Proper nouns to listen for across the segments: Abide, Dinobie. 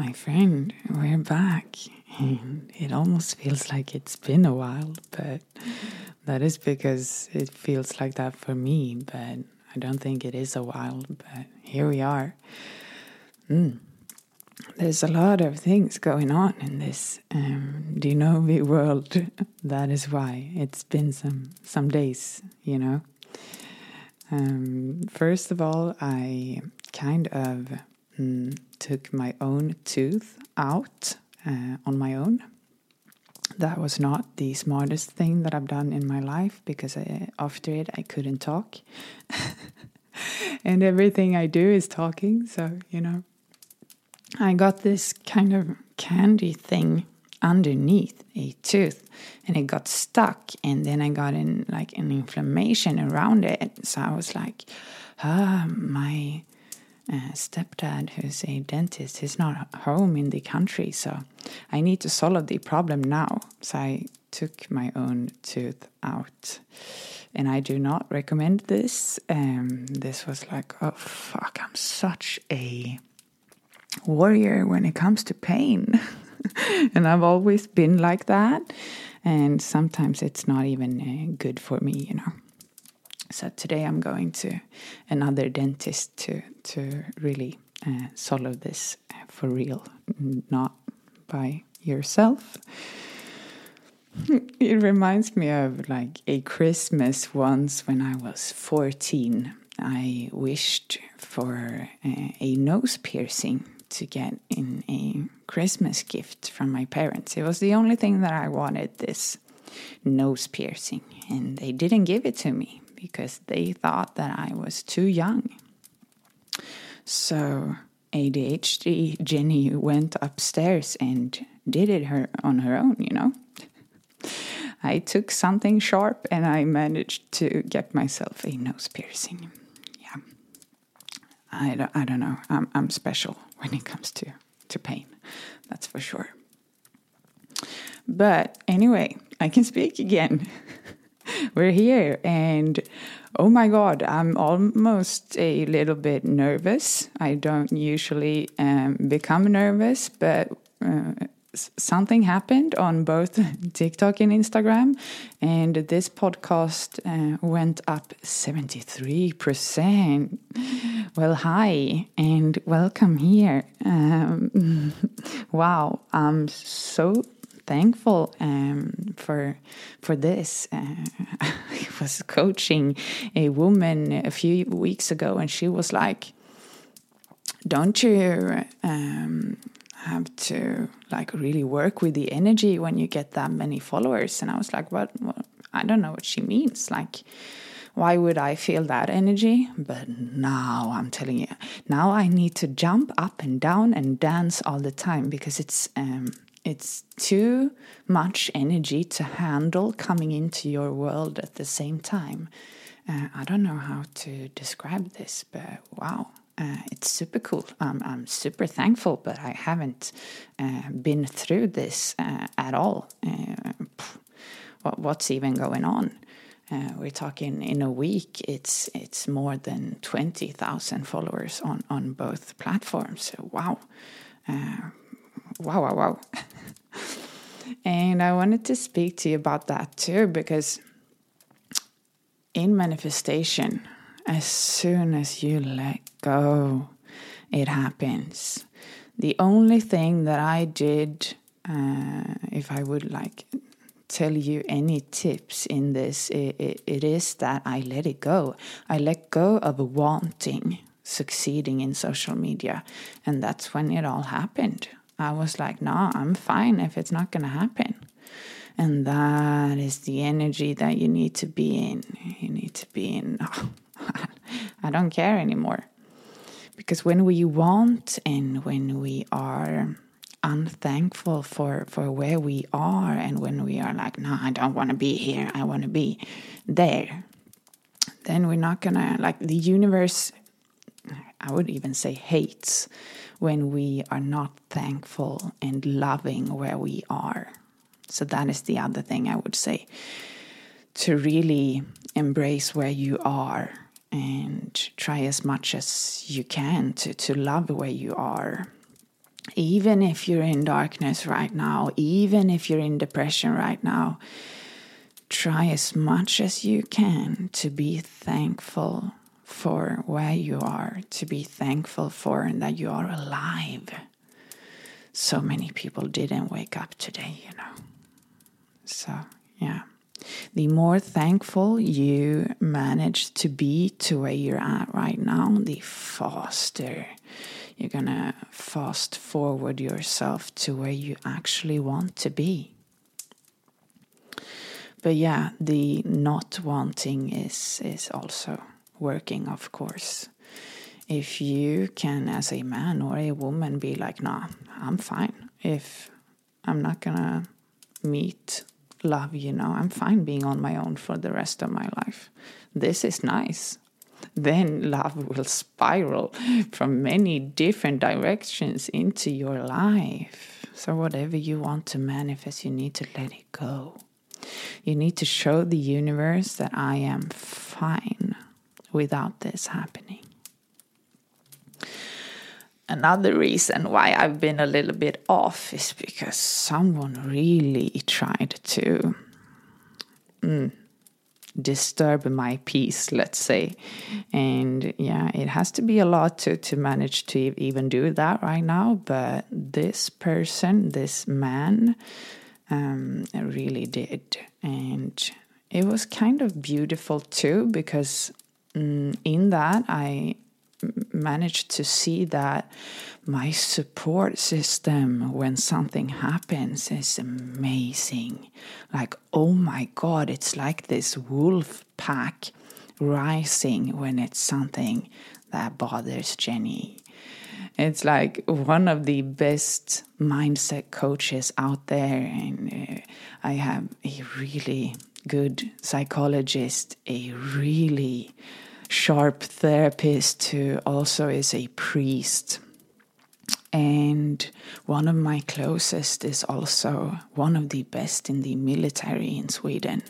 My friend, we're back, and it almost feels like it's been a while, but that is because it feels like that for me, but I don't think it is a while, but here we are. There's a lot of things going on in this Dinobie world. That is why it's been some days, you know. First of all, I kind of... took my own tooth out on my own. That was not the smartest thing that I've done in my life, because after it I couldn't talk. And everything I do is talking, so, you know. I got this kind of candy thing underneath a tooth, and it got stuck, and then I got an inflammation around it. So I was like, my... stepdad, who's a dentist, he's not home in the country, so I need to solve the problem now. So I took my own tooth out, and I do not recommend this. This was like, oh fuck, I'm such a warrior when it comes to pain. And I've always been like that, and sometimes it's not even good for me, you know. So today I'm going to another dentist to really solve this for real, not by yourself. It reminds me of like a Christmas once when I was 14. I wished for a nose piercing to get in a Christmas gift from my parents. It was the only thing that I wanted, this nose piercing, and they didn't give it to me, because they thought that I was too young. So ADHD Jenny went upstairs and did it on her own, you know. I took something sharp and I managed to get myself a nose piercing. Yeah. I don't know. I'm special when it comes to pain. That's for sure. But anyway, I can speak again. We're here, and oh my god, I'm almost a little bit nervous. I don't usually become nervous, but something happened on both TikTok and Instagram, and this podcast went up 73%. Well, hi, and welcome here. Wow, I'm so thankful for this. I was coaching a woman a few weeks ago, and she was like, don't you have to like really work with the energy when you get that many followers? And I was like, well, I don't know what she means. Like, why would I feel that energy? But now I'm telling you, now I need to jump up and down and dance all the time, because it's too much energy to handle coming into your world at the same time. I don't know how to describe this, but wow, it's super cool. I'm super thankful, but I haven't been through this at all. What's even going on? We're talking in a week, it's more than 20,000 followers on both platforms. Wow. Wow. And I wanted to speak to you about that too, because in manifestation, as soon as you let go, it happens. The only thing that I did, if I would like tell you any tips in this, it is that I let it go. I let go of wanting succeeding in social media, and that's when it all happened. I was like, no, I'm fine if it's not going to happen. And that is the energy that you need to be in. You need to be in, oh, I don't care anymore. Because when we want, and when we are unthankful for where we are, and when we are like, no, I don't want to be here, I want to be there, then we're not going to, like, the universe, I would even say, hates when we are not thankful and loving where we are. So that is the other thing I would say, to really embrace where you are and try as much as you can to love where you are. Even if you're in darkness right now, even if you're in depression right now, try as much as you can to be thankful for where you are, to be thankful for that you are alive. So many people didn't wake up today, you know. So, yeah. The more thankful you manage to be to where you're at right now, the faster you're going to fast forward yourself to where you actually want to be. But yeah, the not wanting is also working, of course. If you can, as a man or a woman, be like, nah, I'm fine. If I'm not going to meet love, you know, I'm fine being on my own for the rest of my life. This is nice. Then love will spiral from many different directions into your life. So whatever you want to manifest, you need to let it go. You need to show the universe that I am fine without this happening. Another reason why I've been a little bit off is because someone really tried to disturb my peace, let's say. And yeah, it has to be a lot to manage to even do that right now. But this person, this man, really did. And it was kind of beautiful too, because in that I managed to see that my support system when something happens is amazing. Like, oh my God, it's like this wolf pack rising when it's something that bothers Jenny. It's like one of the best mindset coaches out there, and I have a really good psychologist, a really sharp therapist who also is a priest, and one of my closest is also one of the best in the military in Sweden.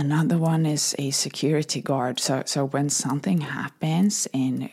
Another one is a security guard. So when something happens and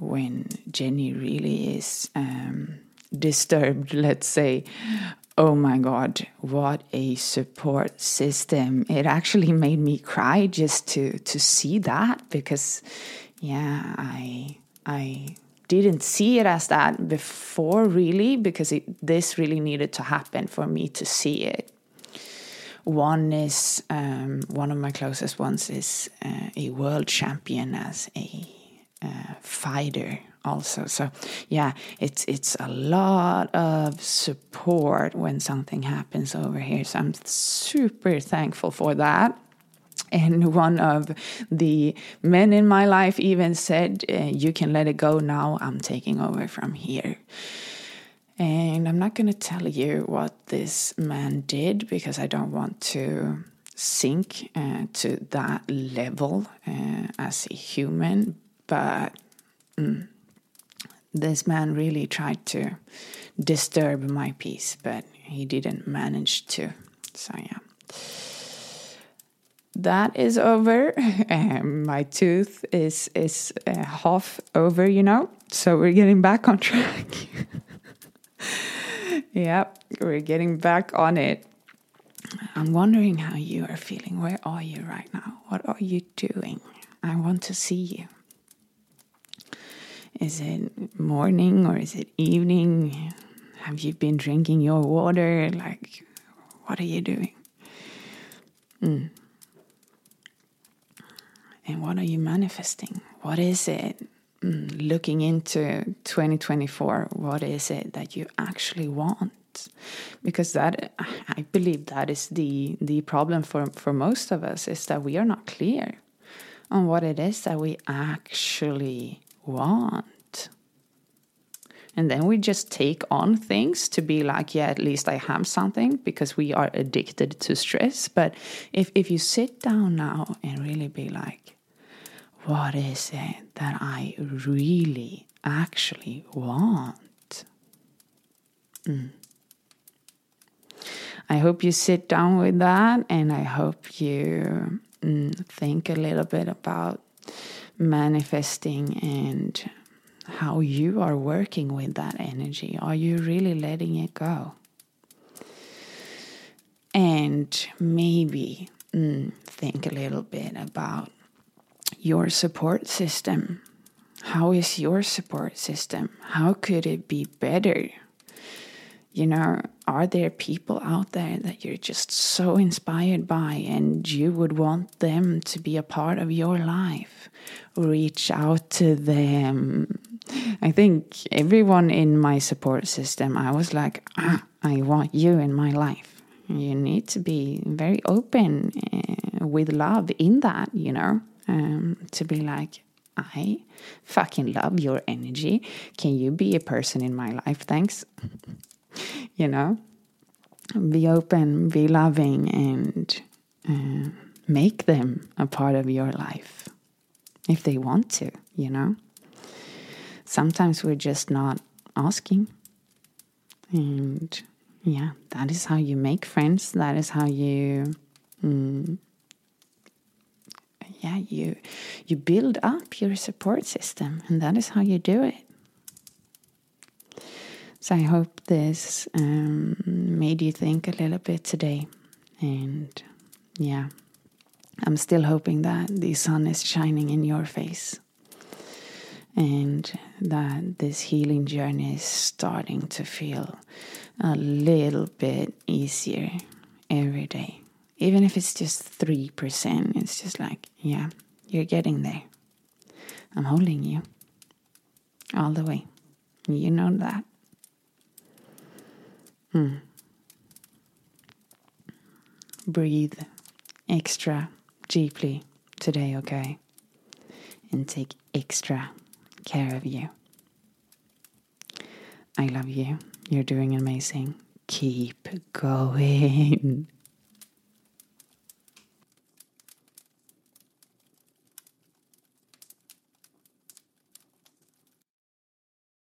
when Jenny really is disturbed, let's say, oh my God, what a support system. It actually made me cry just to see that, because, yeah, I didn't see it as that before, really, because this really needed to happen for me to see it. One is, one of my closest ones is a world champion as a fighter also. So yeah, it's a lot of support when something happens over here. So I'm super thankful for that. And one of the men in my life even said, you can let it go now. I'm taking over from here. And I'm not going to tell you what this man did, because I don't want to sink to that level as a human. But this man really tried to disturb my peace, but he didn't manage to. So yeah, that is over. My tooth is half over, you know. So we're getting back on track. Yep, we're getting back on it. I'm wondering how you are feeling. Where are you right now? What are you doing? I want to see you. Is it morning or is it evening? Have you been drinking your water? Like, what are you doing? And what are you manifesting? What is it? Looking into 2024, what is it that you actually want? Because that, I believe, that is the problem for most of us, is that we are not clear on what it is that we actually want. And then we just take on things to be like, yeah, at least I have something, because we are addicted to stress. But if you sit down now and really be like, what is it that I really actually want? I hope you sit down with that, and I hope you think a little bit about manifesting and how you are working with that energy. Are you really letting it go? And maybe think a little bit about your support system. How is your support system? How could it be better? You know, are there people out there that you're just so inspired by and you would want them to be a part of your life? Reach out to them. I think everyone in my support system, I was like, I want you in my life. You need to be very open with love in that, you know, to be like, I fucking love your energy. Can you be a person in my life? Thanks. You know, be open, be loving, and make them a part of your life if they want to, you know. Sometimes we're just not asking. And yeah, that is how you make friends. That is how you, you build up your support system, and that is how you do it. So I hope this made you think a little bit today. And yeah, I'm still hoping that the sun is shining in your face and that this healing journey is starting to feel a little bit easier every day. Even if it's just 3%, it's just like, yeah, you're getting there. I'm holding you all the way. You know that. Breathe extra deeply today, okay? And take extra care of you. I love you. You're doing amazing. Keep going.